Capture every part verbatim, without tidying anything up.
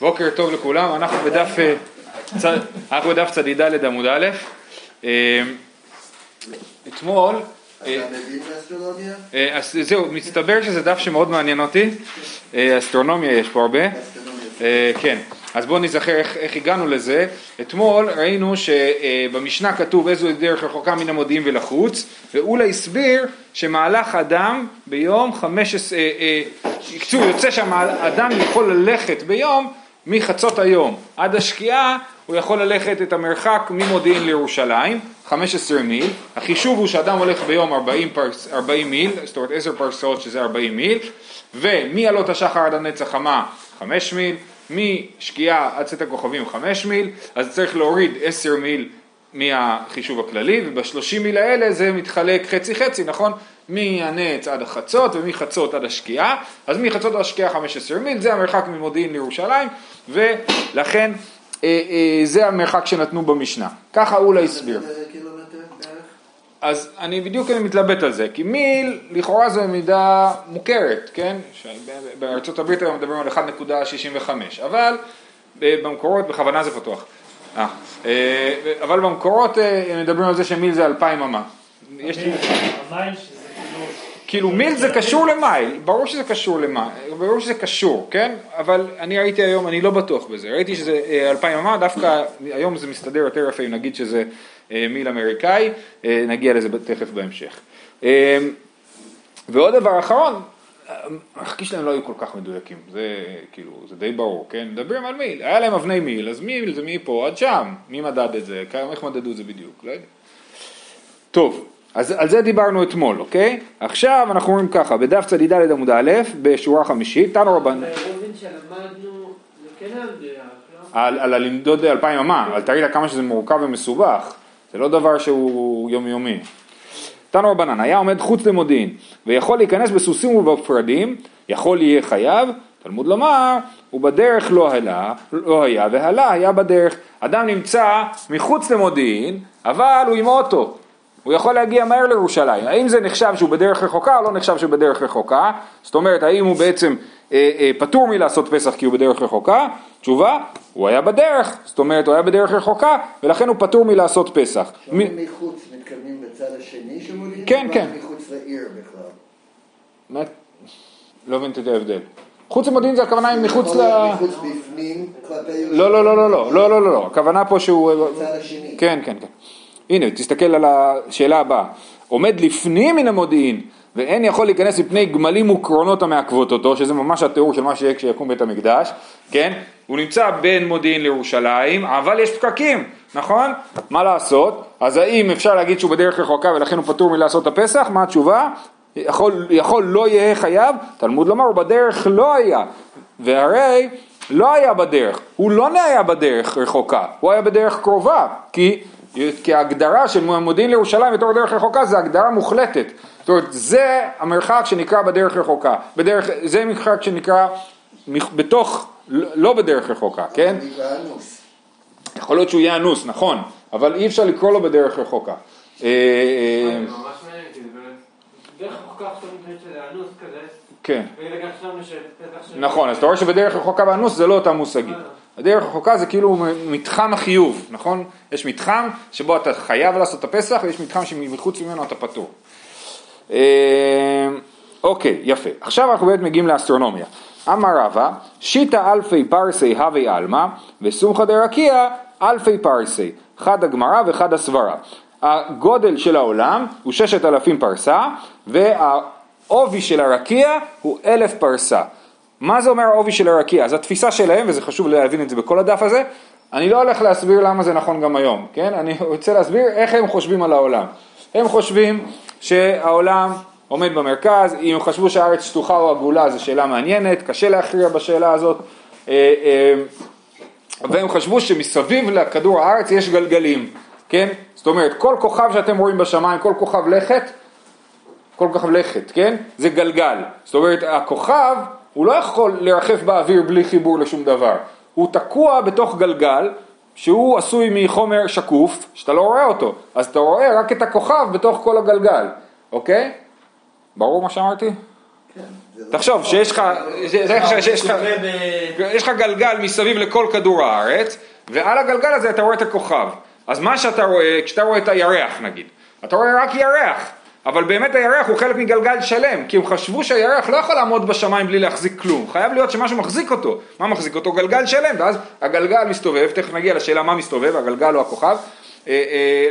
בוקר טוב לכולם, אנחנו בדף צדידה לדמוד א'. אתמול אתה מבין באסטרונומיה? זהו, מסתבר שזה דף שמאוד מעניין אותי, אסטרונומיה יש פה הרבה. כן, אז בואו נזכר איך הגענו לזה. אתמול ראינו שבמשנה כתוב איזו דרך רחוקה מן המודיעים ולחוץ, ואולי הסביר שמהלך אדם ביום חמש עשרה, קצור יוצא שהאדם יכול ללכת ביום מחצות היום עד השקיעה, הוא יכול ללכת את המרחק ממודיעין לירושלים, חמש עשרה מיל. החישוב הוא שאדם הולך ביום ארבעים מיל, זאת אומרת עשר פרסאות שזה ארבעים מיל, ומעלות השחר עד הנצח חמה חמש מיל, משקיעה עד צאת הכוכבים חמש מיל, אז צריך להוריד עשר מיל מהחישוב הכללי, ובשלושים מיל האלה זה מתחלק חצי חצי, נכון? מהנץ עד החצות ומחצות עד השקיעה, אז מחצות עד השקיעה חמש עשרה מיל, זה המרחק ממודיעין לירושלים, ולכן אה, אה, זה המרחק שנתנו במשנה. ככה אולי הסביר. אז אני בדיוק אני מתלבט על זה, כי מיל לכאורה זו מידה מוכרת, כן? בארצות הברית היום מדברים על אחת נקודה שישים וחמש, אבל במקורות, בכוונה זה פתוח. אה, אבל במקורות מדברים על זה שמיל זה אלפיים אמה. יש לי... המייל שזה כאילו... כאילו מיל זה קשור למייל, ברור שזה קשור למייל, ברור שזה קשור, כן? אבל אני ראיתי היום, אני לא בטוח בזה, ראיתי שזה אלפיים אמה, דווקא היום זה מסתדר יותר יפה, נגיד שזה... מיל אמריקאי, נגיע לזה תכף בהמשך. ועוד דבר אחרון, החכי שלהם לא היו כל כך מדויקים, זה כאילו, זה די ברור, כן? מדברים על מיל, היה להם אבני מיל, אז מיל זה מפה עד שם, מי מדד את זה, איך מדדו את זה בדיוק, לא יודע. טוב, אז על זה דיברנו אתמול, אוקיי? עכשיו אנחנו אומרים ככה, בדף צדידה לדמוד א', בשורה חמישית, תנו רבן... הרובן שלמדנו, זה כן המדויק, לא? על הלמדוד אלפיים אמה, על תראי לה כמה שזה מורכב ומסובך. זה לא דבר שהוא יומיומי. תנו רבנן, היה עומד חוץ למודיעין, ויכול להיכנס בסוסים ובפרדים, יכול יהיה חייב, תלמוד לומר, ובדרך לא היה, לא היה והלה, היה בדרך. אדם נמצא מחוץ למודיעין, אבל הוא עם אוטו. הוא יכול להגיע מהר לירושלים. האם זה נחשב שהוא בדרך רחוקה, או לא נחשב שבדרך רחוקה? זאת אומרת, האם הוא בעצם אה, אה, פטור מלעשות פסח כי הוא בדרך רחוקה? תשובה, הוא היה בדרך, זאת אומרת, הוא היה בדרך רחוקה, ולכן הוא פטור מלעשות פסח. שומעים מ... מחוץ, מתקדמים בצד השני שמודיעים? כן, כן. מחוץ לעיר בכלל. מה? לא מבין את ההבדל. חוץ למודיעין זה הכוונה עם מחוץ ל... מחוץ בפנים, כלפי... לא, לא, לא, לא, לא, לא, לא, לא. הכוונה פה שהוא... בצד השני. כן, כן, כן. הנה, תסתכל על השאלה הבאה. עומד לפנים מן המודיעין, ואין יכול להיכנס מפני גמלים וקרונות המעכבות אותו, שזה ממש התיאור של מה שיהיה כשיקום בית המקדש, כן? הוא נמצא בין מודיעין לירושלים, אבל יש פקקים, נכון? מה לעשות? אז האם אפשר להגיד שהוא בדרך רחוקה ולכן הוא פטור מלעשות הפסח? מה התשובה? יכול, יכול לא יהיה חייב? תלמוד לומר, הוא בדרך לא היה. והרי לא היה בדרך. הוא לא היה בדרך רחוקה, הוא היה בדרך קרובה, כי... כי ההגדרה של מודיעין לירושלים בתור דרך רחוקה זה הגדרה מוחלטת. זאת אומרת, זה המרחק שנקרא בדרך רחוקה. בדרך, זה מרחק שנקרא בתוך, לא בדרך רחוקה, כן? יכול להיות שהוא יהיה אנוס, נכון, אבל אי אפשר לקרוא לו בדרך רחוקה. ממש מעניין, כי זה בדרך רחוקה עכשיו נקראת שזה אנוס כזה. כן. נכון, אז אתה רואה שבדרך רחוקה באנוס זה לא אותה מושגים. הדרך רחוקה זה כאילו מתחם החיוב, נכון? יש מתחם שבו אתה חייב לעשות את הפסח, ויש מתחם שמחוץ ממנו אתה פטור. אוקיי, יפה. עכשיו אנחנו באמת מגיעים לאסטרונומיה. אמר רבא, שיטה אלפי פרסי הווי אלמה, וסומכה דרקיע אלפי פרסי, חד הגמרא וחד הסברה. הגודל של העולם הוא ששת אלפים פרסה, והעובי של הרקיע הוא אלף פרסה. מה זה אומר העובי של הרקיע? אז התפיסה שלהם, וזה חשוב להבין את זה בכל הדף הזה, אני לא הולך להסביר למה זה נכון גם היום, כן? אני רוצה להסביר איך הם חושבים על העולם. הם חושבים שהעולם עומד במרכז, אם חשבו שהארץ שטוחה או עגולה, זו שאלה מעניינת, קשה להכריע בשאלה הזאת, והם חשבו שמסביב לכדור הארץ יש גלגלים, כן? זאת אומרת, כל כוכב שאתם רואים בשמיים, כל כוכב לכת, כל כוכב לכת, כן? זה גלגל. זאת אומרת, הכוכב הוא לא יכול לרחף באוויר בלי חיבור לשום דבר. הוא תקוע בתוך גלגל שהוא עשוי מחומר שקוף, שאתה לא רואה אותו. אז אתה רואה רק את הכוכב בתוך כל הגלגל. אוקיי? ברור מה שאמרתי? תחשוב שיש לך יש לך גלגל מסביב לכל כדור הארץ, ועל הגלגל הזה אתה רואה את הכוכב. אז מה שאתה רואה, כשאתה רואה את הירח נגיד, אתה רואה רק ירח, אבל באמת הירח הוא חלק מגלגל שלם, כי הם חשבו שהירח לא יכול לעמוד בשמיים בלי להחזיק כלום, חייב להיות שמשהו מחזיק אותו. מה מחזיק אותו? גלגל שלם. ואז הגלגל מסתובב, תכף נגיע לשאלה מה מסתובב, הגלגל או הכוכב,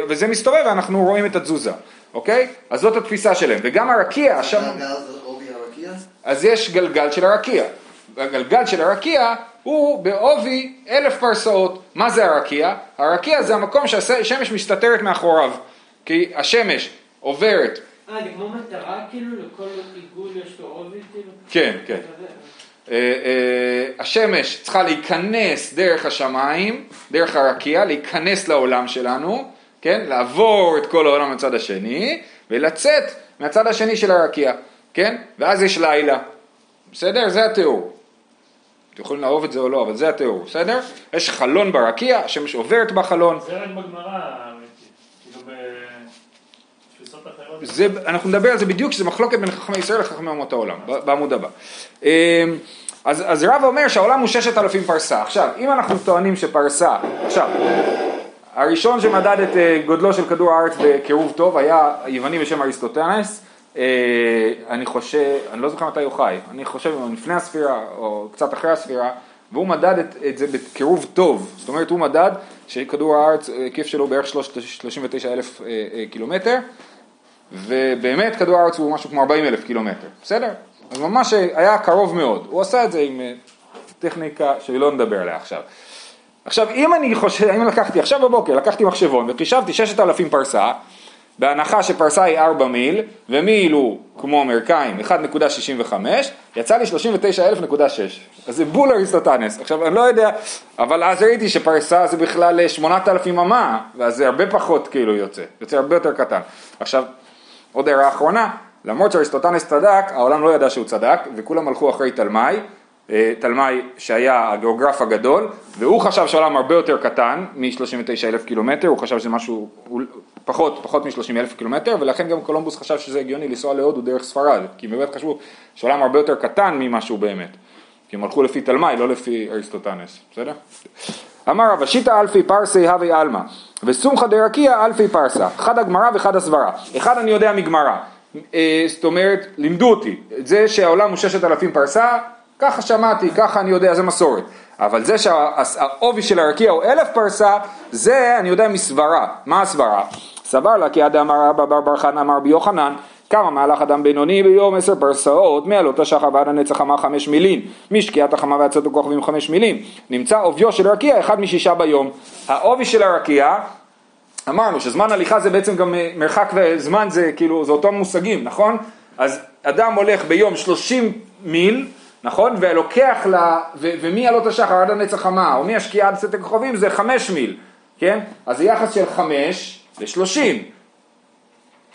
וזה מסתובב ואנחנו רואים את התזוזה, אוקיי? אז זאת התפיסה שלהם. וגם הרקיע, אז יש גלגל של הרקיע. הגלגל של הרקיע הוא בעובי אלף פרסאות. מה זה הרקיע? הרקיע זה המקום שהשמש מסתתרת מאחוריו, כי השמש עוברת. אה, כמו מטרה כאילו, לכל עיגול יש לו עובי כאילו? כן, כן. השמש צריכה להיכנס דרך השמיים, דרך הרקיע, להיכנס לעולם שלנו, כן? לעבור את כל העולם מצד השני, ולצאת מהצד השני של הרקיע, כן? ואז יש לילה. בסדר? זה התיאור. אתם יכולים לאהוב את זה או לא, אבל זה התיאור, בסדר? יש חלון ברקיע, השמש עוברת בחלון. זה רק בגמרא, כאילו בתפיסות אחרות. זה, אנחנו נדבר על זה בדיוק, שזה מחלוקת בין חכמי ישראל לחכמי אומות העולם, בעמוד הבא. אז, אז רב אומר שהעולם הוא ששת אלפים פרסה. עכשיו, אם אנחנו טוענים שפרסה, עכשיו, הראשון שמדד את גודלו של כדור הארץ בקירוב טוב, היה יווני בשם אריסטוטנס, אני חושב, אני לא זוכר מתי הוא חי, אני חושב לפני הספירה או קצת אחרי הספירה, והוא מדד את, את זה בקירוב טוב. זאת אומרת, הוא מדד שכדור הארץ, היקף שלו בערך שלושים ותשעה אלף קילומטר, ובאמת כדור הארץ הוא משהו כמו ארבעים אלף קילומטר, בסדר? אז ממש היה קרוב מאוד. הוא עשה את זה עם טכניקה שלא נדבר עליה עכשיו. עכשיו, אם אני חושב, אם לקחתי עכשיו בבוקר, לקחתי מחשבון וחישבתי ששת אלפים פרסה, בהנחה שפרסה היא ארבע מיל, ומיל הוא כמו אמריקאים אחת נקודה שישים וחמש, יצא לי שלושים ותשעה אלף נקודה שש. אז זה בול אריסטוטנס. עכשיו אני לא יודע, אבל אז ראיתי שפרסה זה בכלל שמונת אלפים אמה, ואז זה הרבה פחות כאילו יוצא, יוצא הרבה יותר קטן. עכשיו, עוד הערה האחרונה, למרות שאריסטוטנס צדק, העולם לא ידע שהוא צדק, וכולם הלכו אחרי תלמי, תלמי שהיה הגיאוגרף הגדול, והוא חשב שהעולם הרבה יותר קטן מ-שלושים ותשעה אלף קילומטר, הוא חשב שזה משהו פחות, פחות מ-שלושים אלף קילומטר, ולכן גם קולומבוס חשב שזה הגיוני לנסוע להודו דרך ספרד, כי באמת חשבו שהעולם הרבה יותר קטן ממשהו באמת, כי הם הלכו לפי תלמי, לא לפי אריסטוטנס, בסדר? אמר רב, שיטה אלפי פרסי הווי אלמה, וסומכה דרקיע אלפי פרסה, אחד הגמרא ואחד הסברה, אחד אני יודע מגמרא, זאת אומרת, לימדו אותי, זה שהעולם הוא ששת אלפים פרסה, ככה שמעתי, ככה אני יודע, זה מסורת. אבל זה שהעובי של הרקיע הוא אלף פרסה, זה אני יודע מסברה. מה הסברה? סבר לה כי אדם אמר אבא בר בר חנן אמר ביוחנן, כמה מהלך אדם בינוני ביום עשר פרסאות, מעלות השחר ועד הנצח אמר חמש מילים, משקיעת החמה ועצת הכוכבים חמש מילים, נמצא עוביו של הרקיע אחד משישה ביום. העובי של הרקיע, אמרנו שזמן הליכה זה בעצם גם מרחק וזמן, זה כאילו, זה אותו מושגים, נכון? אז אדם הולך ביום שלושים מיל, נכון? ולוקח לה, ו, ומי עלות השחר עד הנצח חמה, או מי השקיעה עד צאת הכוכבים, זה חמש מיל, כן? אז זה יחס של חמש לשלושים,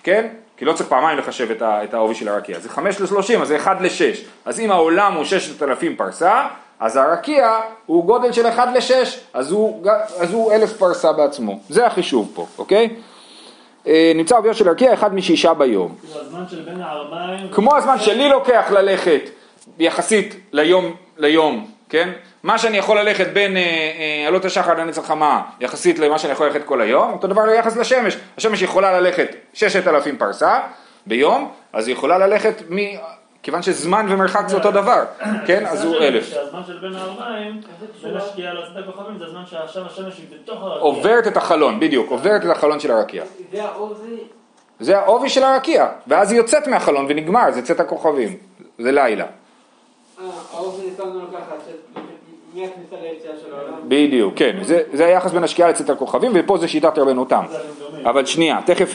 כן? כי לא צריך פעמיים לחשב את, ה, את העובי של הרקיע, זה חמש לשלושים, אז זה אחד לשש, אז אם העולם הוא ששת אלפים פרסה, אז הרקיע הוא גודל של אחד לשש, אז הוא, אז הוא אלף פרסה בעצמו, זה החישוב פה, אוקיי? נמצא עוביו של הרקיע אחד משישה ביום. זה הזמן של בין הארבעים. כמו הזמן שלי לוקח ללכת, יחסית ליום ליום, כן? מה שאני יכול ללכת בין עלות השחר עד הנצח חמה, יחסית למה שאני יכול ללכת כל היום, אותו דבר ליחס לשמש. השמש יכולה ללכת ששת אלפים פרסה ביום, אז היא יכולה ללכת מ... כיוון שזמן ומרחק זה אותו דבר, כן? אז הוא אלף. הזמן של בין הארבעים, בין השקיעה לצאת הכוכבים, זה הזמן שהשמש היא בתוך הרקיע. עוברת את החלון, בדיוק, עוברת את החלון של הרקיע. זה העובי? זה העובי של הרקיע, ואז היא יוצאת מהחלון ונגמר, זה צאת הכוכבים, זה לילה. האופן ניסלנו לקחת, מי הכניסה ליציאה של העולם? בדיוק, כן, זה היחס בין השקיעה לצאת הכוכבים, ופה זה שיטת רבנו תם. אבל שנייה, תכף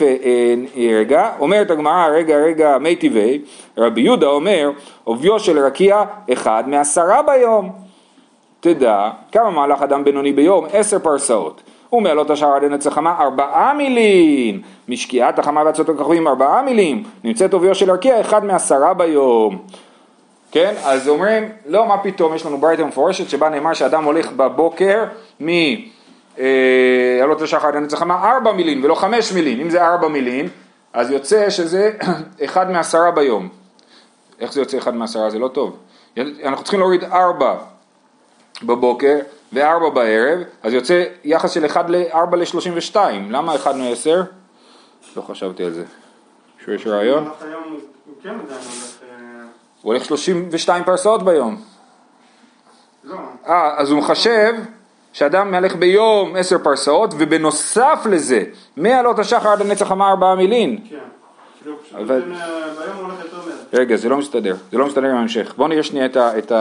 רגע, אומרת הגמרא, רגע, רגע, מי טבעי, רבי יהודה אומר, עוביו של רקיע אחד מעשרה ביום. תדע, כמה מהלך אדם בינוני ביום? עשר פרסאות. ומעלות השחר עד הנצח חמה ארבעה מילים. משקיעת החמה ועצות הכוכבים ארבעה מילים. נמצאת עוביו של רקיע אחד מעשרה ביום. כן, אז אומרים, לא, מה פתאום, יש לנו ברייתא מפורשת שבה נאמר שאדם הולך בבוקר מעלות השחר עד הנצח חמה ארבע מילים ולא חמש מילים. אם זה ארבע מילים, אז יוצא שזה אחד מעשרה ביום. איך זה יוצא אחד מעשרה? זה לא טוב. אנחנו צריכים להוריד ארבע בבוקר וארבע בערב, אז יוצא יחס של אחד לארבע ל-שלושים ושתיים. למה אחד מעשר? לא חשבתי על זה. שוב יש רעיון? הוא הולך שלושים ושתיים פרסאות ביום. אה, אז הוא מחשב שאדם הלך ביום עשר פרסאות, ובנוסף לזה, מעלות השחר עד הנצח אמר ארבעה מילין. כן. אבל... רגע, זה לא מסתדר, זה לא מסתדר עם ההמשך. בואו נראה שנייה את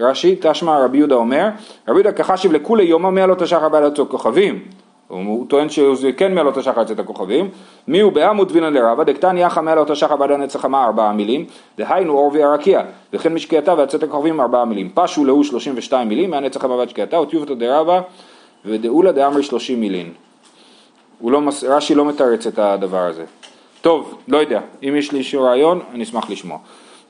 הרש"י. תשמע רבי יהודה אומר, רבי יהודה כחשיב לכולי יומא מעלות השחר בעד יוצא כוכבים. הוא טוען שזה כן מעלות השחר יוצא את הכוכבים. מי הוא בעמוד וינא לרבה, דקתני יחא מעלות השחר בעד הנצח אמר ארבעה מילים, דהיינו אור וירקיע, וכן משקיעתה ויצאת הכוכבים ארבעה מילים. פשו להו שלושים ושתיים מילים, מהנצח אמר ועד שקיעתה, וטיובתא דרבה ודאולה דאמרי שלושים מילים. רש"י לא מתרץ את הדבר הזה. טוב, לא יודע, אם יש לי רעיון, אני אשמח לשמוע.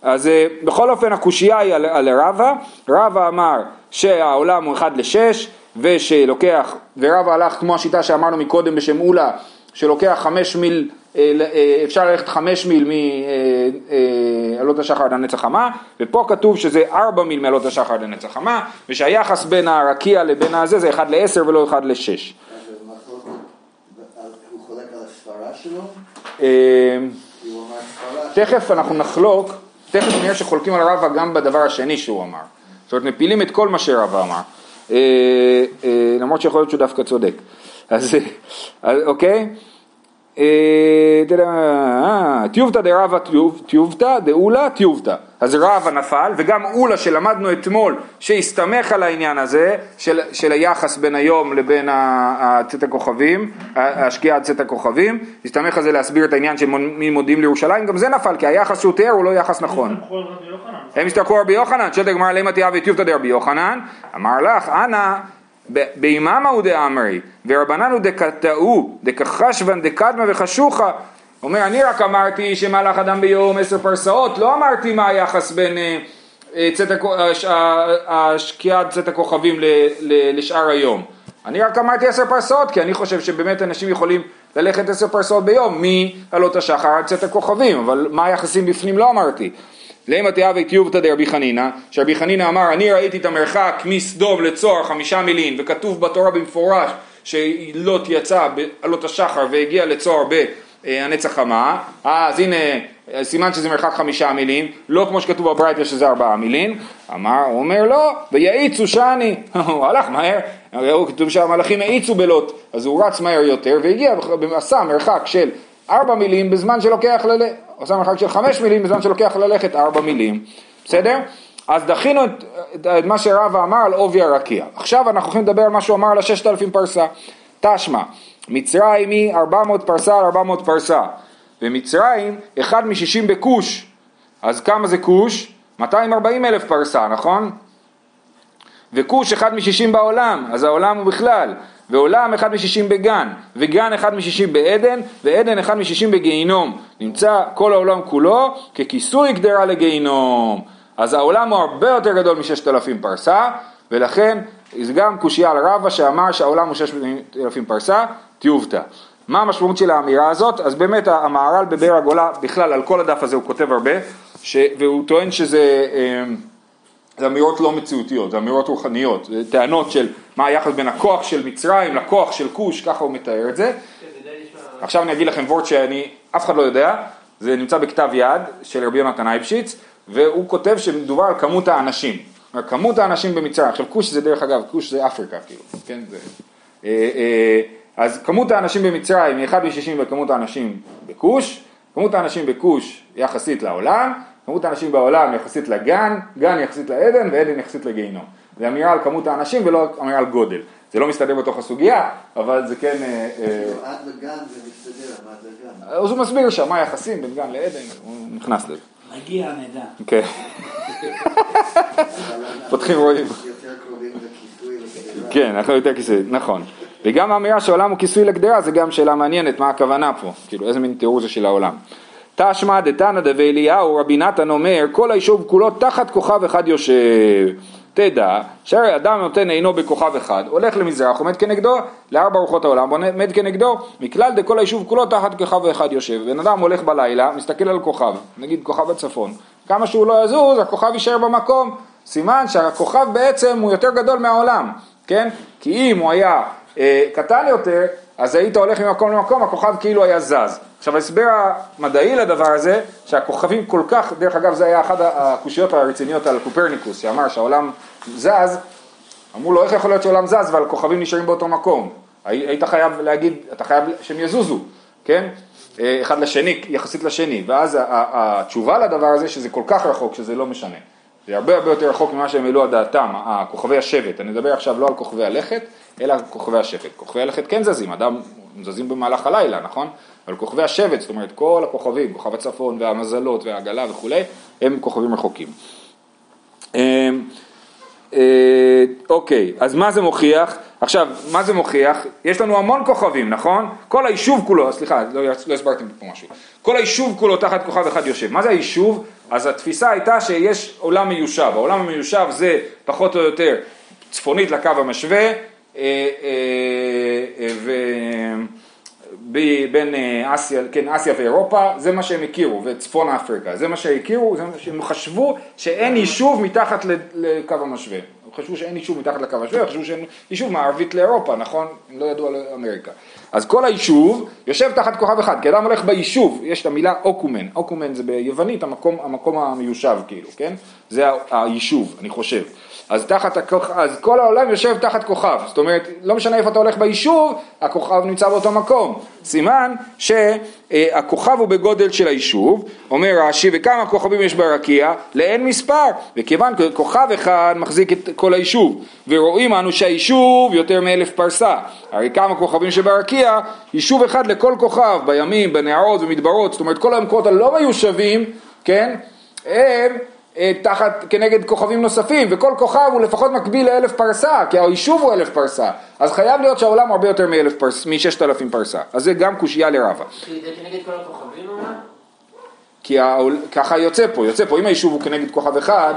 אז בכל אופן, הקושייה היא על, על רבא. רבא אמר שהעולם הוא אחד לשש, ושלוקח, ורבא הלך כמו השיטה שאמרנו מקודם בשם אולה, שלוקח חמש מיל, אפשר ללכת חמש מיל מעלות השחר עד הנצח חמה, ופה כתוב שזה ארבע מיל מעלות השחר עד הנצח חמה, ושהיחס בין הרקיע לבין הזה זה אחד לעשר ולא אחד לשש. הוא חולק על הספרה שלו? תכף אנחנו נחלוק, תכף נראה שחולקים על רבא גם בדבר השני שהוא אמר. זאת אומרת, מפילים את כל מה שרבא אמר, למרות שיכול להיות שהוא דווקא צודק. אז אוקיי, טיובתא דרבא טיובתא דאולה טיובתא. אז רבא נפל, וגם אולה שלמדנו אתמול שהסתמך על העניין הזה של היחס בין היום לבין צאת הכוכבים, השקיעה עד צאת הכוכבים, הסתמך על זה להסביר את העניין של מודיעים לירושלים, גם זה נפל, כי היחס שהוא תיאר הוא לא יחס נכון. הם הסתמכו על רבי יוחנן, שתק אמר להם התיאה וטיובתא דרבי יוחנן, אמר לך, אנא, ביממה הוא דאמרי, ורבננו דקטאו, דקחשבן, דקדמה וחשוכה. אומר, אני רק אמרתי שמהלך אדם ביום עשר פרסאות, לא אמרתי מה היחס בין השקיעת צאת הכוכבים לשאר היום. אני רק אמרתי עשר פרסאות, כי אני חושב שבאמת אנשים יכולים ללכת עשר פרסאות ביום, מעלות השחר עד צאת הכוכבים, אבל מה היחסים בפנים לא אמרתי. למה תיאב טיובתא דרבי חנינא, שרבי חנינא אמר, אני ראיתי את המרחק מסדום לצוהר חמישה מילין, וכתוב בתורה במפורש שלוט יצא בעלות השחר והגיע לצוהר ב... הנצח חמה, אז הנה סימן שזה מרחק חמישה מילים, לא כמו שכתוב בברייתא שזה ארבעה מילים. אמר, הוא אומר לא, ויעיצו שאני, הוא הלך מהר, הוא כתוב שהמלאכים העיצו בלוט, אז הוא רץ מהר יותר והגיע במסע מרחק של ארבע מילים בזמן שלוקח ללכת, עושה מרחק של חמש מילים בזמן שלוקח ללכת ארבע מילים, בסדר? אז דחינו את, את מה שרבא אמר על עובי הרקיע. עכשיו אנחנו הולכים לדבר על מה שהוא אמר על הששת אלפים פרסה. תשמע, מצרים היא ארבע מאות פרסה על ארבע מאות פרסה, ומצרים אחד מ-שישים בקוש, אז כמה זה קוש? מאתיים וארבעים אלף פרסה, נכון? וקוש אחד מ-שישים בעולם, אז העולם הוא בכלל, ועולם אחד מ-שישים בגן, וגן אחד מ-שישים בעדן, ועדן אחד מ-שישים בגיהינום, נמצא כל העולם כולו ככיסוי גדרה לגיהינום, אז העולם הוא הרבה יותר גדול מ-ששת אלפים פרסה, ולכן זה גם קושיה על רבא שאמר שהעולם הוא ששת אלפים פרסה, טיובתא. מה המשמעות של האמירה הזאת? אז באמת המהר"ל בבאר הגולה, בכלל על כל הדף הזה הוא כותב הרבה, ש... והוא טוען שזה אה, אמירות לא מציאותיות, זה אמירות רוחניות, זה טענות של מה היחס בין הכוח של מצרים לכוח של כוש, ככה הוא מתאר את זה. עכשיו אני אגיד לכם וורט שאני אף אחד לא יודע, זה נמצא בכתב יד של רבי יונתן אייבשיץ, והוא כותב שמדובר על כמות האנשים. כמות האנשים במצרים, עכשיו כוש זה דרך אגב, כוש זה אפריקה כאילו, כן זה, אה, אה, אז כמות האנשים במצרים היא אחד מ-שישים וכמות האנשים בקוש, כמות האנשים בקוש יחסית לעולם, כמות האנשים בעולם יחסית לגן, גן יחסית לעדן ועדן יחסית לגיהינום, זה אמירה על כמות האנשים ולא אמירה על גודל, זה לא מסתדר בתוך הסוגיה, אבל זה כן... עד לגן זה מסתדר, מה זה גן? אז הוא מסביר שם מה היחסים בין גן לעדן, הוא נכנס לזה. מגיע המידע. כן. פותחים רואים. כן, אנחנו יותר כיסוי, נכון. וגם האמירה שהעולם הוא כיסוי לגדרה, זה גם שאלה מעניינת, מה הכוונה פה? כאילו, איזה מין תיאור זה של העולם. תשמע דתנא דבי אליהו, רבי נתן אומר, כל היישוב כולו תחת כוכב אחד יושב. תדע, שהרי אדם נותן עינו בכוכב אחד, הולך למזרח, עומד כנגדו, לארבע רוחות העולם, עומד כנגדו, מכלל דכל היישוב כולו תחת כוכב אחד יושב. בן אדם הולך בלילה, מסתכל על כוכב, נגיד כוכב הצפון, כמה שהוא לא יזוז, הכוכב יישאר במקום, סימן שהכוכב בעצם הוא יותר גדול מהעולם, כן? כי אם הוא היה אה, קטן יותר, אז היית הולך ממקום למקום, הכוכב כאילו היה זז. עכשיו, הסבר המדעי לדבר הזה, שהכוכבים כל כך, דרך אגב, זה היה אחת הקושיות הרציניות על קופרניקוס, שאמר שהעולם זז, אמרו לו, איך יכול להיות שהעולם זז, אבל כוכבים נשארים באותו מקום. היית חייב להגיד, אתה חייב שהם יזוזו, כן? אחד לשני, יחסית לשני. ואז התשובה לדבר הזה, שזה כל כך רחוק, שזה לא משנה. זה הרבה הרבה יותר רחוק ממה שהם העלו על דעתם, כוכבי השבט. אני מדבר עכשיו לא על כוכבי הלכת, אלא על כוכבי השבט. כוכבי הלכת כן זזים, אדם זזים במהלך הלילה, נכון? אבל כוכבי השבט, זאת אומרת, כל הכוכבים, כוכב הצפון והמזלות והעגלה וכו', הם כוכבים רחוקים. אוקיי, אז מה זה מוכיח? עכשיו, מה זה מוכיח? יש לנו המון כוכבים, נכון? כל היישוב כולו, סליחה, לא הסברתי פה משהו. כל היישוב כולו תחת כוכב אחד יושב. מה זה היישוב? אז התפיסה הייתה שיש עולם מיושב. העולם המיושב זה פחות או יותר צפונית לקו המשווה, בין אסיה, כן, אסיה ואירופה, זה מה שהם הכירו, וצפון אפריקה, זה מה שהכירו, זה מה שהם חשבו שאין יישוב מתחת לקו המשווה. חשבו שאין יישוב מתחת לקו השווה, חשבו שאין יישוב מערבית לאירופה, נכון? הם לא ידעו על אמריקה. אז כל היישוב יושב תחת כוכב אחד, כי אדם הולך ביישוב, יש את המילה אוקומן, אוקומן זה ביוונית, המקום, המקום המיושב כאילו, כן? זה היישוב, אני חושב. אז, תחת הכוכב, אז כל העולם יושב תחת כוכב, זאת אומרת, לא משנה איפה אתה הולך ביישוב, הכוכב נמצא באותו מקום. סימן שהכוכב הוא בגודל של היישוב, אומר רש"י, וכמה כוכבים יש ברקיע, לאין מספר, וכיוון כוכב אחד מחזיק את כל היישוב, ורואים אנו שהיישוב יותר מאלף פרסה, הרי כמה כוכבים שברקיע, יישוב אחד לכל כוכב, בימים, בנהרות ומדברות, זאת אומרת, כל העמקות הלא מיושבים, כן, הם... תחת, כנגד כוכבים נוספים, וכל כוכב הוא לפחות מקביל לאלף פרסה, כי היישוב הוא אלף פרסה, אז חייב להיות שהעולם הרבה יותר מאלף פרסה, מששת אלפים פרסה, אז זה גם קושיה לרבה. כי זה כנגד כל הכוכבים או מה? כי העול... ככה יוצא פה, יוצא פה, אם היישוב הוא כנגד כוכב אחד,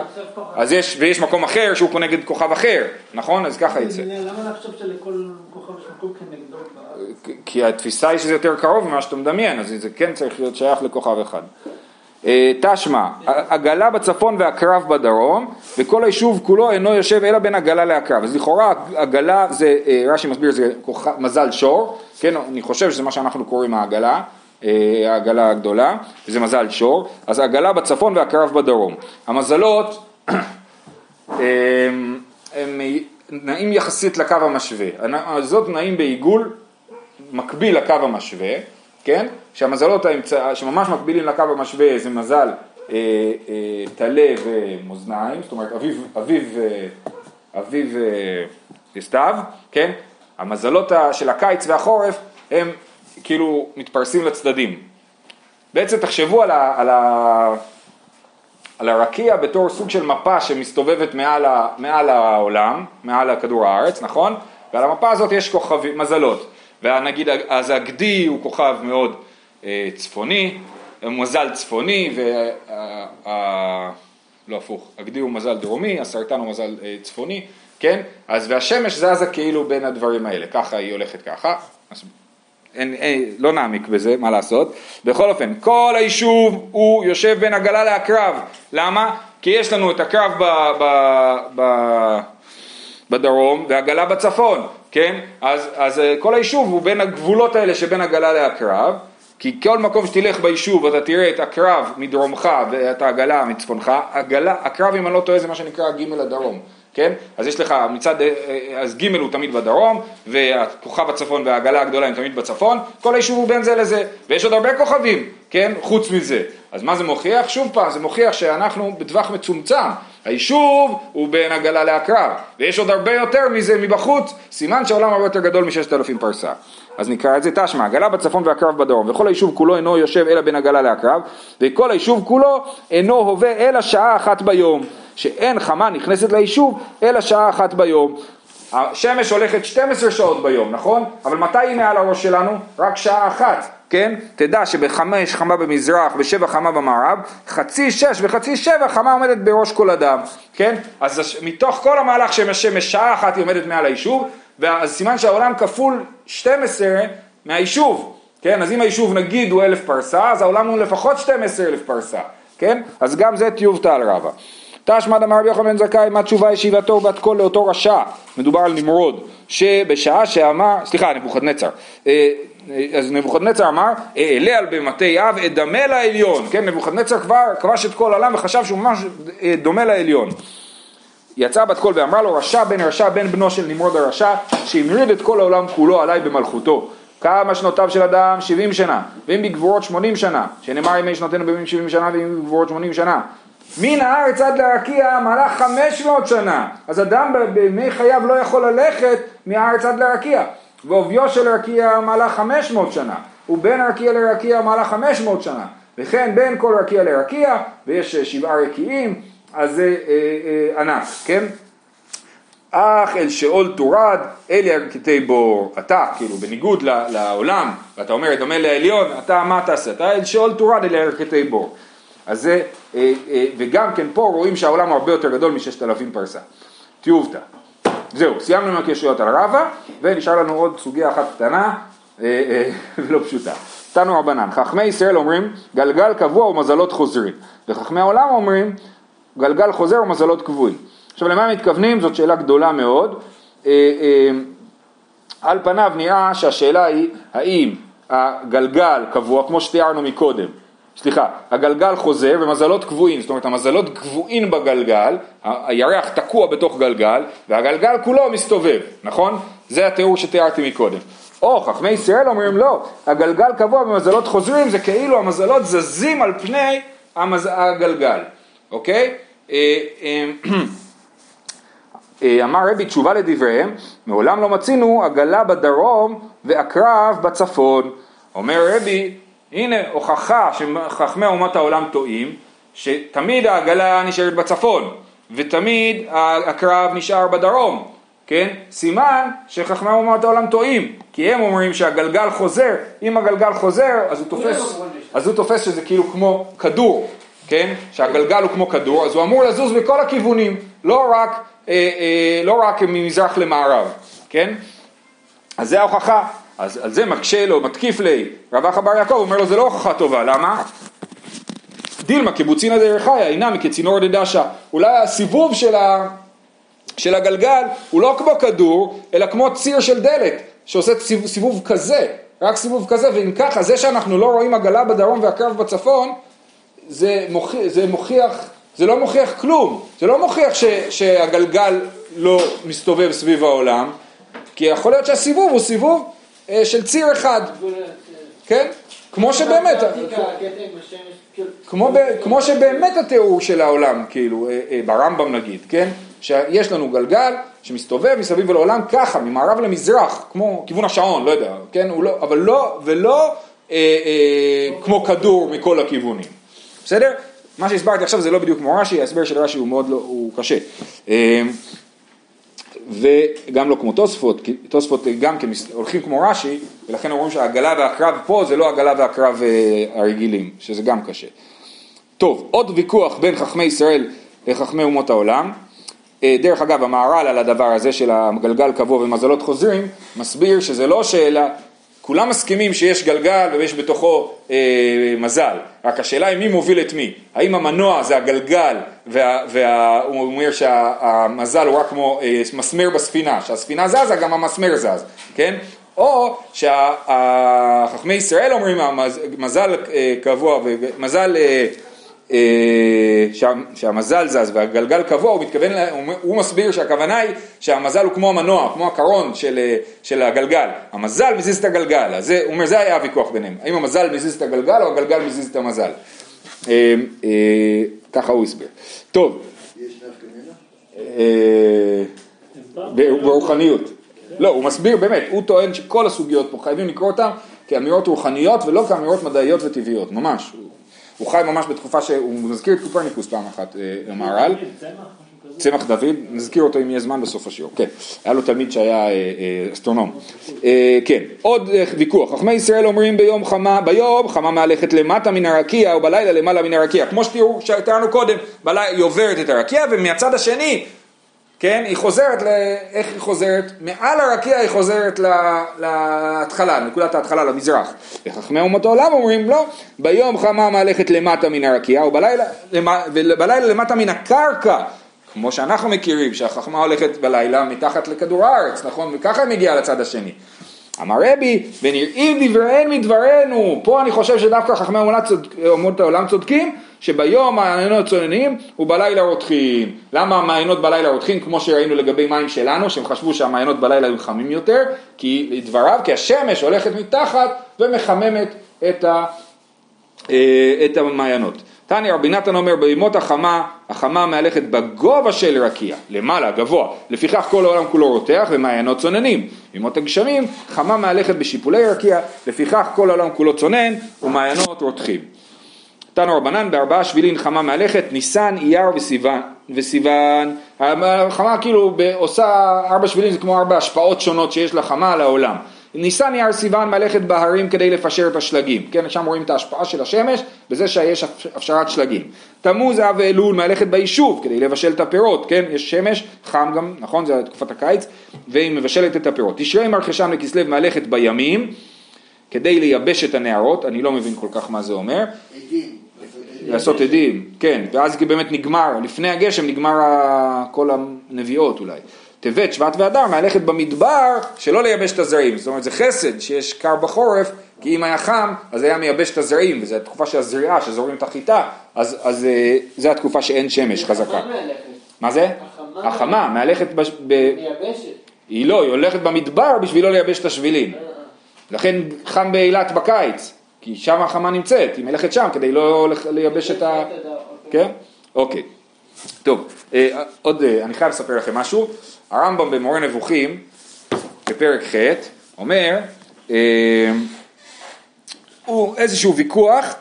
אז יש, ויש מקום אחר שהוא כנגד כוכב אחר, נכון? אז ככה יוצא. למה לחשוב שלכל כוכב יש מקום כנגדו? כי התפיסה היא שזה יותר קרוב ממה שאתה מדמיין, אז זה כן צריך להיות שייך לכוכב אחד. תשמע, עגלה בצפון והקרב בדרום, וכל היישוב כולו אינו יושב אלא בין עגלה להקרב. אז לכאורה עגלה זה, רש"י מסביר, זה מזל שור, כן, אני חושב שזה מה שאנחנו קוראים העגלה, העגלה הגדולה, זה מזל שור, אז עגלה בצפון והקרב בדרום. המזלות הם נעים יחסית לקו המשווה, המזלות נעים בעיגול מקביל לקו המשווה, כן? שהמזלות האמצע, שממש מקבילים לקו המשווה, זה מזל אה, אה, תלה ומוזניים, זאת אומרת אביב, אביב, אה, אביב אה, סתיו, כן? המזלות של הקיץ והחורף הם כאילו מתפרסים לצדדים. בעצם תחשבו על, ה, על, ה, על הרקיע בתור סוג של מפה שמסתובבת מעל, ה, מעל העולם, מעל כדור הארץ, נכון? ועל המפה הזאת יש כוכבים, מזלות. ונגיד, אז הגדי הוא כוכב מאוד אה, צפוני, מזל צפוני, וה, אה, אה, לא הפוך, הגדי הוא מזל דרומי, הסרטן הוא מזל אה, צפוני, כן? אז והשמש זזה כאילו בין הדברים האלה, ככה היא הולכת ככה, אז, אין, אין, לא נעמיק בזה, מה לעשות? בכל אופן, כל היישוב הוא יושב בין הגלה להקרב, למה? כי יש לנו את הקרב ב, ב, ב, בדרום והגלה בצפון, כן? אז, אז כל היישוב הוא בין הגבולות האלה שבין הגלה להקרב, כי כל מקום שתלך ביישוב אתה תראה את הקרב מדרומך ואת העגלה מצפונך, הגלה, הקרב אם אני לא טועה זה מה שנקרא ג' הדרום, כן? אז יש לך מצד, אז ג' הוא תמיד בדרום, והכוכב הצפון והעגלה הגדולה הם תמיד בצפון, כל היישוב הוא בין זה לזה, ויש עוד הרבה כוכבים, כן? חוץ מזה. אז מה זה מוכיח? שוב פעם, זה מוכיח שאנחנו בטווח מצומצם, היישוב הוא בין עגלה להקרב, ויש עוד הרבה יותר מזה מבחוץ, סימן שהעולם הרבה יותר גדול מששת אלפים פרסה. אז נקרא את זה תשמע, עגלה בצפון והקרב בדרום, וכל היישוב כולו אינו יושב אלא בין עגלה להקרב, וכל היישוב כולו אינו הווה אלא שעה אחת ביום, שאין חמה נכנסת ליישוב אלא שעה אחת ביום. השמש הולכת שתים עשרה שעות ביום, נכון? אבל מתי היא מעל הראש שלנו? רק שעה אחת. כן? תדע שבחמש חמה במזרח, בשבע חמה במערב, חצי שש וחצי שבע חמה עומדת בראש כל אדם, כן? אז מתוך כל המהלך שמשמש שעה אחת היא עומדת מעל היישוב, ואז סימן שהעולם כפול שתים עשרה מהיישוב, כן? אז אם היישוב נגיד הוא אלף פרסה, אז העולם הוא לפחות שתים עשרה אלף פרסה, כן? אז גם זה טיוב תל רבה. תשמד אמר רבי יוחנן בן זכאי, מה תשובה ישיבתו בת קול לאותו רשע, מדובר על נמרוד, שבשעה שאמר, סליחה, נבוכדנצר, אז נבוכדנצר אמר, אעלה על במתי אב, אדמה לעליון, כן, נבוכדנצר כבר כבש את כל העולם וחשב שהוא ממש דומה לעליון. יצאה בת קול ואמרה לו, רשע בן רשע, בן בנו של נמרוד הרשע, שהמריד את כל העולם כולו עליי במלכותו. כמה שנותיו של אדם? שבעים שנה, ואם בגבורות שמונים שנה, שנאמר ימי שנותינו בימים שבעים שנה, ואם בגבורות שמונים שנה. מן הארץ עד לרקיע מלך חמש מאות שנה, אז אדם בימי חייו לא יכול ללכת מהארץ עד לרקיע, ועוביו של רקיע מלך חמש מאות שנה, ובין רקיע לרקיע מלך חמש מאות שנה, וכן בין כל רקיע לרקיע, ויש שבעה רקיעים, אז זה אה, אה, ענף, כן? אך אל שאול תורד, אל ירקתי בור, אתה, כאילו בניגוד לעולם, ואתה אומר, את דומה לעליון, אתה מה תעשה? אתה אל שאול תורד, אל ירקתי בור. אז זה, אה, אה, וגם כן פה רואים שהעולם הרבה יותר גדול מ-ששת אלפים פרסה. תיובתא. זהו, סיימנו עם הקשיות על רבא, ונשאר לנו עוד סוגיה אחת קטנה, אה, אה, ולא פשוטה. תנו רבנן, חכמי ישראל אומרים, גלגל קבוע ומזלות חוזרים. וחכמי העולם אומרים, גלגל חוזר ומזלות קבועים. עכשיו למה מתכוונים? זאת שאלה גדולה מאוד. אה, אה, על פניו נראה שהשאלה היא, האם הגלגל קבוע, כמו שתיארנו מקודם, סליחה, הגלגל חוזר ומזלות קבועים, זאת אומרת המזלות קבועים בגלגל, הירח תקוע בתוך גלגל, והגלגל כולו מסתובב, נכון? זה התיאור שתיארתי מקודם. או חכמי ישראל אומרים לא, הגלגל קבוע ומזלות חוזרים, זה כאילו המזלות זזים על פני המז... הגלגל, אוקיי? אמר רבי תשובה לדבריהם, מעולם לא מצינו עגלה בדרום והקרב בצפון. אומר רבי, הנה הוכחה שחכמי אומת העולם טועים, שתמיד העגלה נשארת בצפון, ותמיד הקרב נשאר בדרום, כן? סימן שחכמי אומת העולם טועים, כי הם אומרים שהגלגל חוזר, אם הגלגל חוזר, אז הוא תופס, אז הוא תופס שזה כאילו כמו כדור, כן? שהגלגל הוא כמו כדור, אז הוא אמור לזוז מכל הכיוונים, לא רק, אה, אה, לא רק ממזרח למערב, כן? אז זה ההוכחה. אז על זה מקשה לו, מתקיף לי, רב אחא בר יעקב, אומר לו, זה לא הוכחה טובה, למה? דילמה, קיבוצין הזה ירחיה, אינם כצינור דדשה, אולי הסיבוב של, ה... של הגלגל, הוא לא כמו כדור, אלא כמו ציר של דלת, שעושה סיבוב, סיבוב כזה, רק סיבוב כזה, ואם ככה, זה שאנחנו לא רואים עגלה בדרום והקרב בצפון, זה מוכיח, זה, מוכיח, זה לא מוכיח כלום, זה לא מוכיח ש... שהגלגל לא מסתובב סביב העולם, כי יכול להיות שהסיבוב הוא סיבוב, של ציר אחד, כן? כמו שבאמת, כמו כמו שבאמת התיאור של העולם, כאילו ברמב"ם נגיד, כן? שיש לנו גלגל שמסתובב מסביב לעולם ככה, ממערב למזרח, כמו כיוון השעון, לא יודע, כן? אבל לא, ולא כמו כדור מכל הכיוונים. בסדר? מה שהסברתי עכשיו זה לא בדיוק כמו רש"י, ההסבר של רש"י הוא מאוד קשה. וגם לא כמו תוספות, כי תוספות גם כן הולכים כמו רש"י, ולכן אומרים שהעגלה והקרב פה זה לא העגלה והקרב הרגילים, שזה גם קשה. טוב, עוד ויכוח בין חכמי ישראל לחכמי אומות העולם. דרך אגב, המהר"ל על הדבר הזה של הגלגל קבוע ומזלות חוזרים, מסביר שזה לא שאלה, כולם מסכימים שיש גלגל ויש בתוכו אה, מזל, רק השאלה היא מי מוביל את מי, האם המנוע זה הגלגל, והוא אומר שהמזל הוא רק כמו אה, מסמר בספינה, שהספינה זזה גם המסמר זז, כן? או שהחכמי ישראל אומרים המזל אה, קבוע, ומזל, אה, אה, שה, שהמזל זז והגלגל קבוע, הוא, מתכוון, הוא, הוא מסביר שהכוונה היא שהמזל הוא כמו המנוע, כמו הקרון של, של הגלגל, המזל מזיז את הגלגל, אז זה, הוא אומר זה היה הוויכוח ביניהם, האם המזל מזיז את הגלגל או הגלגל מזיז את המזל, אה, אה, ככה הוא הסביר. טוב, יש נפקא מינה? ברוחניות, לא, הוא מסביר באמת, הוא טוען שכל הסוגיות פה חייבים לקרוא אותם כאמירות רוחניות ולא כאמירות מדעיות וטבעיות, ממש, הוא חי ממש בתקופה שהוא מזכיר את קופרניקוס פעם אחת, המהר"ל. צמח דוד, נזכיר אותו אם יהיה זמן בסוף השיעור. כן, היה לו תלמיד שהיה אסטרונום. כן, עוד ויכוח. חכמי ישראל אומרים ביום חמה, ביום חמה מהלכת למטה מן הרקיע, או בלילה למעלה מן הרקיע. כמו שתראו שהייתה לנו קודם, בלילה היא עוברת את הרקיע, ומהצד השני כן, היא חוזרת, איך היא חוזרת? מעל הרקיע היא חוזרת להתחלה, נקודת ההתחלה, למזרח. וחכמי אומות העולם אומרים, לא, ביום חמה מהלכת למטה מן הרקיע, ובלילה למטה מן הקרקע, כמו שאנחנו מכירים, שהחכמה הולכת בלילה מתחת לכדור הארץ, נכון? וככה היא מגיעה לצד השני. אמר רבי, ונראים דבריהן מדברנו, פה אני חושב שדווקא חכמי אומות העולם צודקים, שביום המעיינות צוננים ובלילה רותחים. למה המעיינות בלילה רותחים? כמו שראינו לגבי מים שלנו, שהם חשבו שהמעיינות בלילה הם חמים יותר, כי לדבריו, כי השמש הולכת מתחת ומחממת את, ה, את המעיינות. תני רבי נתן אומר, בימות החמה, החמה מהלכת בגובה של רקיע, למעלה, גבוה. לפיכך כל העולם כולו רותח ומעיינות צוננים. בימות הגשמים, חמה מהלכת בשיפולי רקיע, לפיכך כל העולם כולו צונן ומעיינות רותחים. תנו רבנן, בארבעה שבילים חמה מהלכת, ניסן, אייר וסיוון. וסיוון. החמה כאילו עושה ארבע שבילים, זה כמו ארבע השפעות שונות שיש לחמה על העולם. ניסן, אייר, סיוון מהלכת בהרים כדי לפשר את השלגים. כן, שם רואים את ההשפעה של השמש, בזה שיש הפשרת שלגים. תמוז, אב ואלול מהלכת ביישוב כדי לבשל את הפירות. כן, יש שמש, חם גם, נכון, זה תקופת הקיץ, והיא מבשלת את הפירות. תשרי מרחשם לכסלב מהלכת בימים, כדי לייבש את הנערות. אני לא מבין כל כך מה זה אומר. עדים. לעשות עדים, כן, ואז באמת נגמר, לפני הגשם נגמר כל הנביאות אולי. טבת, שבט ואדר, מהלכת במדבר שלא לייבש את הזרעים, זאת אומרת זה חסד שיש קר בחורף, כי אם היה חם, אז היה מייבש את הזרעים, וזו התקופה של הזריעה, שזורים את החיטה, אז, אז זו התקופה שאין שמש חזקה. מה זה? החמה, החמה מהלכת בש... ב... מייבשת. היא לא, היא הולכת במדבר בשביל לא לייבש את השבילים. לכן חם באילת בקיץ. כי שם החמה נמצאת, היא מלכת שם, כדי לא לייבש את ה... כן? אוקיי. טוב, עוד, אני חייב לספר לכם משהו. הרמב"ם במורה נבוכים, בפרק ח', אומר, הוא איזשהו ויכוח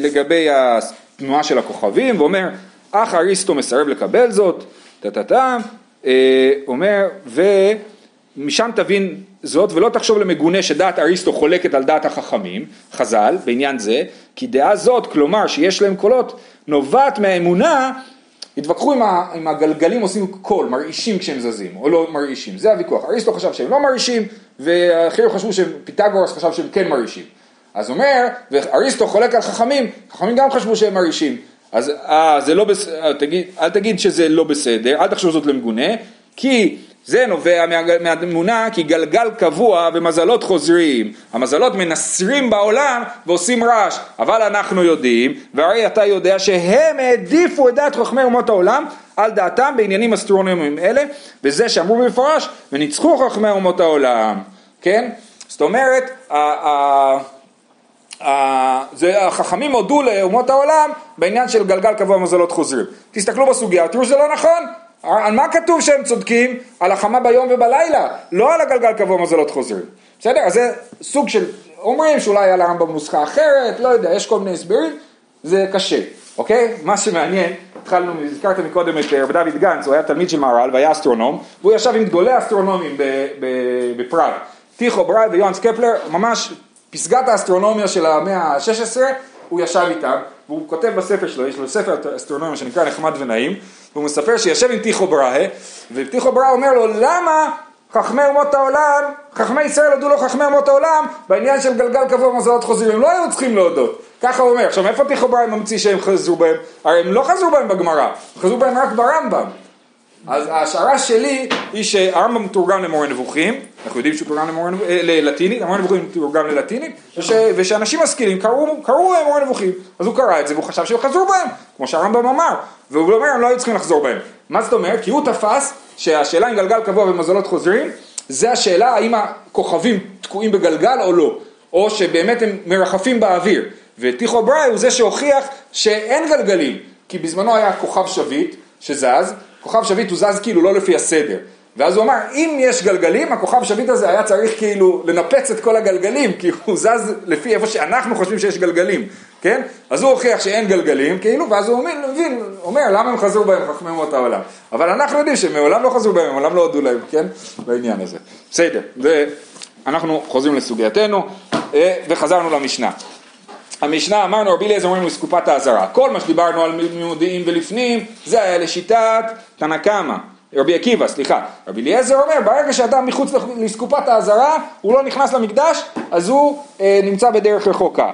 לגבי התנועה של הכוכבים, ואומר, אך אריסטו מסרב לקבל זאת, טטטם, אומר, ומשם תבין... זאת, ולא תחשוב למגונה שדעת אריסטו חולקת על דעת החכמים, חז"ל, בעניין זה, כי דעה זאת, כלומר שיש להם קולות, נובעת מהאמונה, התווכחו עם, ה, עם הגלגלים עושים קול, מרעישים כשהם זזים, או לא מרעישים, זה הוויכוח, אריסטו חשב שהם לא מרעישים, ואחרים חשבו שפיתגורס חשב שהם כן מרעישים, אז אומר, ואריסטו חולק על חכמים, חכמים גם חשבו שהם מרעישים, אז אה, זה לא בס... אל, תגיד, אל תגיד שזה לא בסדר, אל תחשוב זאת למגונה, כי... זה נובע מהאמונה, כי גלגל קבוע ומזלות חוזרים. המזלות מנסרים בעולם ועושים רעש, אבל אנחנו יודעים, והרי אתה יודע שהם העדיפו את דעת חכמי אומות העולם על דעתם בעניינים אסטרונומיים אלה, וזה שאמרו במפורש, וניצחו חכמי אומות העולם. כן? זאת אומרת, ה- ה- ה- זה, החכמים הודו לאומות העולם בעניין של גלגל קבוע ומזלות חוזרים. תסתכלו בסוגיה, תראו שזה לא נכון? על מה כתוב שהם צודקים? על החמה ביום ובלילה, לא על הגלגל קבוע מזלות חוזרים. בסדר? אז זה סוג של, אומרים שאולי על הרמב"ם נוסחה אחרת, לא יודע, יש כל מיני הסברים, זה קשה, אוקיי? מה שמעניין, התחלנו, הזכרת מקודם את רב דוד גנץ, הוא היה תלמיד של מהר"ל והיה אסטרונום, והוא ישב עם גדולי האסטרונומים בפראג, טיכו בראהה ויוהאנס קפלר, ממש פסגת האסטרונומיה של המאה ה-שש עשרה, הוא ישב איתם, והוא כותב בספר שלו, יש לו ספר אסטרונומיה שנקרא נחמד ונעים, והוא מספר שישב עם טיכו בראהה, וטיכו בראהה אומר לו, למה חכמי אומות העולם, חכמי ישראל הודו לו חכמי אומות העולם, בעניין של גלגל קבוע מזלות חוזרים, הם לא היו צריכים להודות. ככה הוא אומר, עכשיו איפה טיכו בראהה ממציא שהם חזרו בהם? הרי הם לא חזרו בהם בגמרא, חזרו בהם רק ברמב"ם. אז ההשערה שלי היא שהרמב"ם תורגם למורה נבוכים, אנחנו יודעים שהוא תורגם למורה ללטינית, המורה נבוכים תורגם ללטינית, ושאנשים משכילים קראו למורה נבוכים, אז הוא קרא את זה והוא חשב שהם חזרו בהם, כמו שהרמב"ם אמר, והוא אומר הם לא היו צריכים לחזור בהם. מה זאת אומרת? כי הוא תפס שהשאלה עם גלגל קבוע ומזלות חוזרים, זה השאלה האם הכוכבים תקועים בגלגל או לא, או שבאמת הם מרחפים באוויר, וטיכו בראהה הוא זה שהוכיח שאין גלגלים, כי בזמנו היה כוכב שביט שזז, כוכב שביט הוא זז כאילו לא לפי הסדר, ואז הוא אמר, אם יש גלגלים, הכוכב שביט הזה היה צריך כאילו לנפץ את כל הגלגלים, כי הוא זז לפי איפה שאנחנו חושבים שיש גלגלים, כן? אז הוא הוכיח שאין גלגלים, כאילו, ואז הוא מבין, אומר, למה הם חזרו בהם חכמי אומות העולם? אבל אנחנו יודעים שמעולם לא חזרו בהם, מעולם לא הודו להם, כן? בעניין הזה. בסדר, אנחנו חוזרים לסוגייתנו, וחזרנו למשנה. המשנה אמרנו, רבי אליעזר אומרים לסקופת האזהרה. כל מה שדיברנו על מודיעין ולפנים, זה היה לשיטת תנא קמא. רבי עקיבא, סליחה, רבי אליעזר אומר, ברגע שאדם מחוץ לסקופת האזהרה, הוא לא נכנס למקדש, אז הוא אה, נמצא בדרך רחוקה.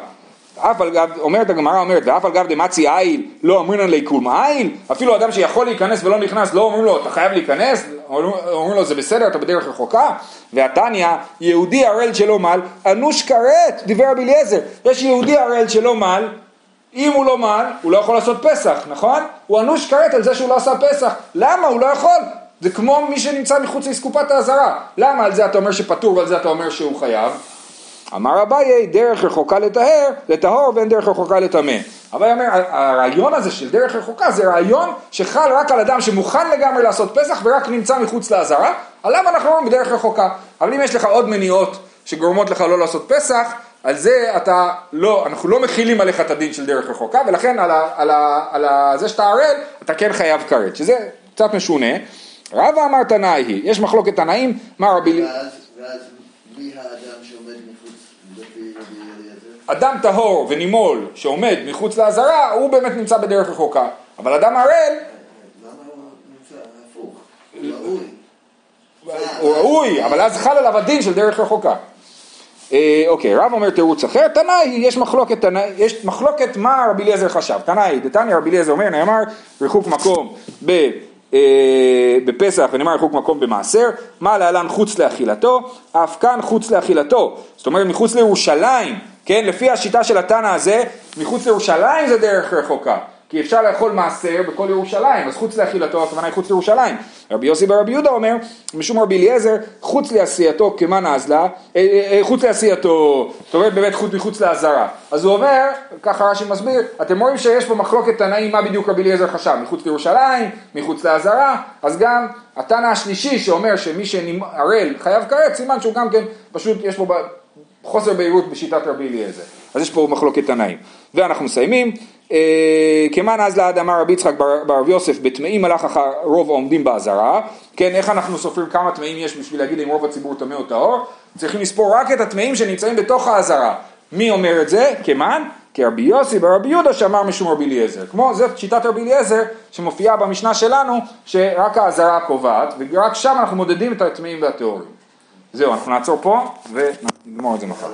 אף על גב, אומרת הגמרא, אומרת, ואף על גב דמצי איל, לא אמרינן ליקום איל, אפילו אדם שיכול להיכנס ולא נכנס, לא אומרים לו, אתה חייב להיכנס, אומרים לו, זה בסדר, אתה בדרך רחוקה, והתניה, יהודי הראל שלא מל, אנוש כרת, דיבר רבי אליעזר, יש יהודי הראל שלא מל, אם הוא לא מעל, הוא לא יכול לעשות פסח, נכון? הוא אנוש כרת על זה שהוא לא עשה פסח. למה? הוא לא יכול. זה כמו מי שנמצא מחוץ לסקופת האזהרה. למה על זה אתה אומר שפטור ועל זה אתה אומר שהוא חייב? אמר אביי, דרך רחוקה לטהר, לטהור ואין דרך רחוקה לטמא. אביי אומר, הרעיון הזה של דרך רחוקה זה רעיון שחל רק על אדם שמוכן לגמרי לעשות פסח ורק נמצא מחוץ לאזהרה, עליו אנחנו אומרים בדרך רחוקה. אבל אם יש לך עוד מניעות שגורמות לך לא לעשות פסח, על זה אתה לא, אנחנו לא מכילים עליך את הדין של דרך רחוקה, ולכן על, ה, על, ה, על ה, זה שאתה ערל, אתה כן חייב כרת, שזה קצת משונה. רבא אמר תנאי היא, יש מחלוקת תנאים, מה רבי... ואז, ואז מי האדם שעומד מחוץ לפי רבי אליעזר? אדם טהור ונימול שעומד מחוץ לאזהרה, הוא באמת נמצא בדרך רחוקה, אבל אדם ערל... למה הוא נמצא? הפוך, הוא ראוי. הוא ראוי, אבל אז חל עליו הדין של דרך רחוקה. אוקיי, רב אומר תירוץ אחר, תנאי, יש מחלוקת, יש מחלוקת מה רבי אליעזר חשב, תנאי, דתניא רבי אליעזר אומר, נאמר ריחוק מקום בפסח ונאמר ריחוק מקום במעשר, מה להלן חוץ לאכילתו, אף כאן חוץ לאכילתו, זאת אומרת מחוץ לירושלים, כן, לפי השיטה של התנא הזה, מחוץ לירושלים זה דרך רחוקה, כי אפשר לאכול מעשר בכל ירושלים, אז חוץ לאכילתו, הכוונה היא חוץ לירושלים. רבי יוסי ברבי יהודה אומר, משום רבי אליעזר, חוץ לעשייתו כמן אזלה, חוץ לעשייתו, זאת אומרת באמת חוץ מחוץ לאזהרה. אז הוא אומר, ככה רש"י מסביר, אתם רואים שיש פה מחלוקת תנאים, מה בדיוק רבי אליעזר חשב, מחוץ לירושלים, מחוץ לאזהרה, אז גם התנא השלישי שאומר שמי שנערל חייב כרת, סימן שהוא גם כן, פשוט יש פה חוסר בהירות בשיטת רבי אליעזר. אז יש פה מחלוקת תנאים. ואנחנו מסיימים. כמן אז לאדמה רבי יצחק ברב יוסף בטמאים הלך אחר רוב העומדים באזהרה, כן, איך אנחנו סופרים כמה טמאים יש בשביל להגיד אם רוב הציבור טמא או טהור? צריכים לספור רק את הטמאים שנמצאים בתוך האזהרה. מי אומר את זה? כמן? כי רבי יוסי ברבי יהודה שאמר משום רבי אליעזר, כמו זאת שיטת רבי אליעזר שמופיעה במשנה שלנו שרק האזהרה קובעת ורק שם אנחנו מודדים את הטמאים והטהורים. זהו, אנחנו נעצור פה ונגמור את זה מחר.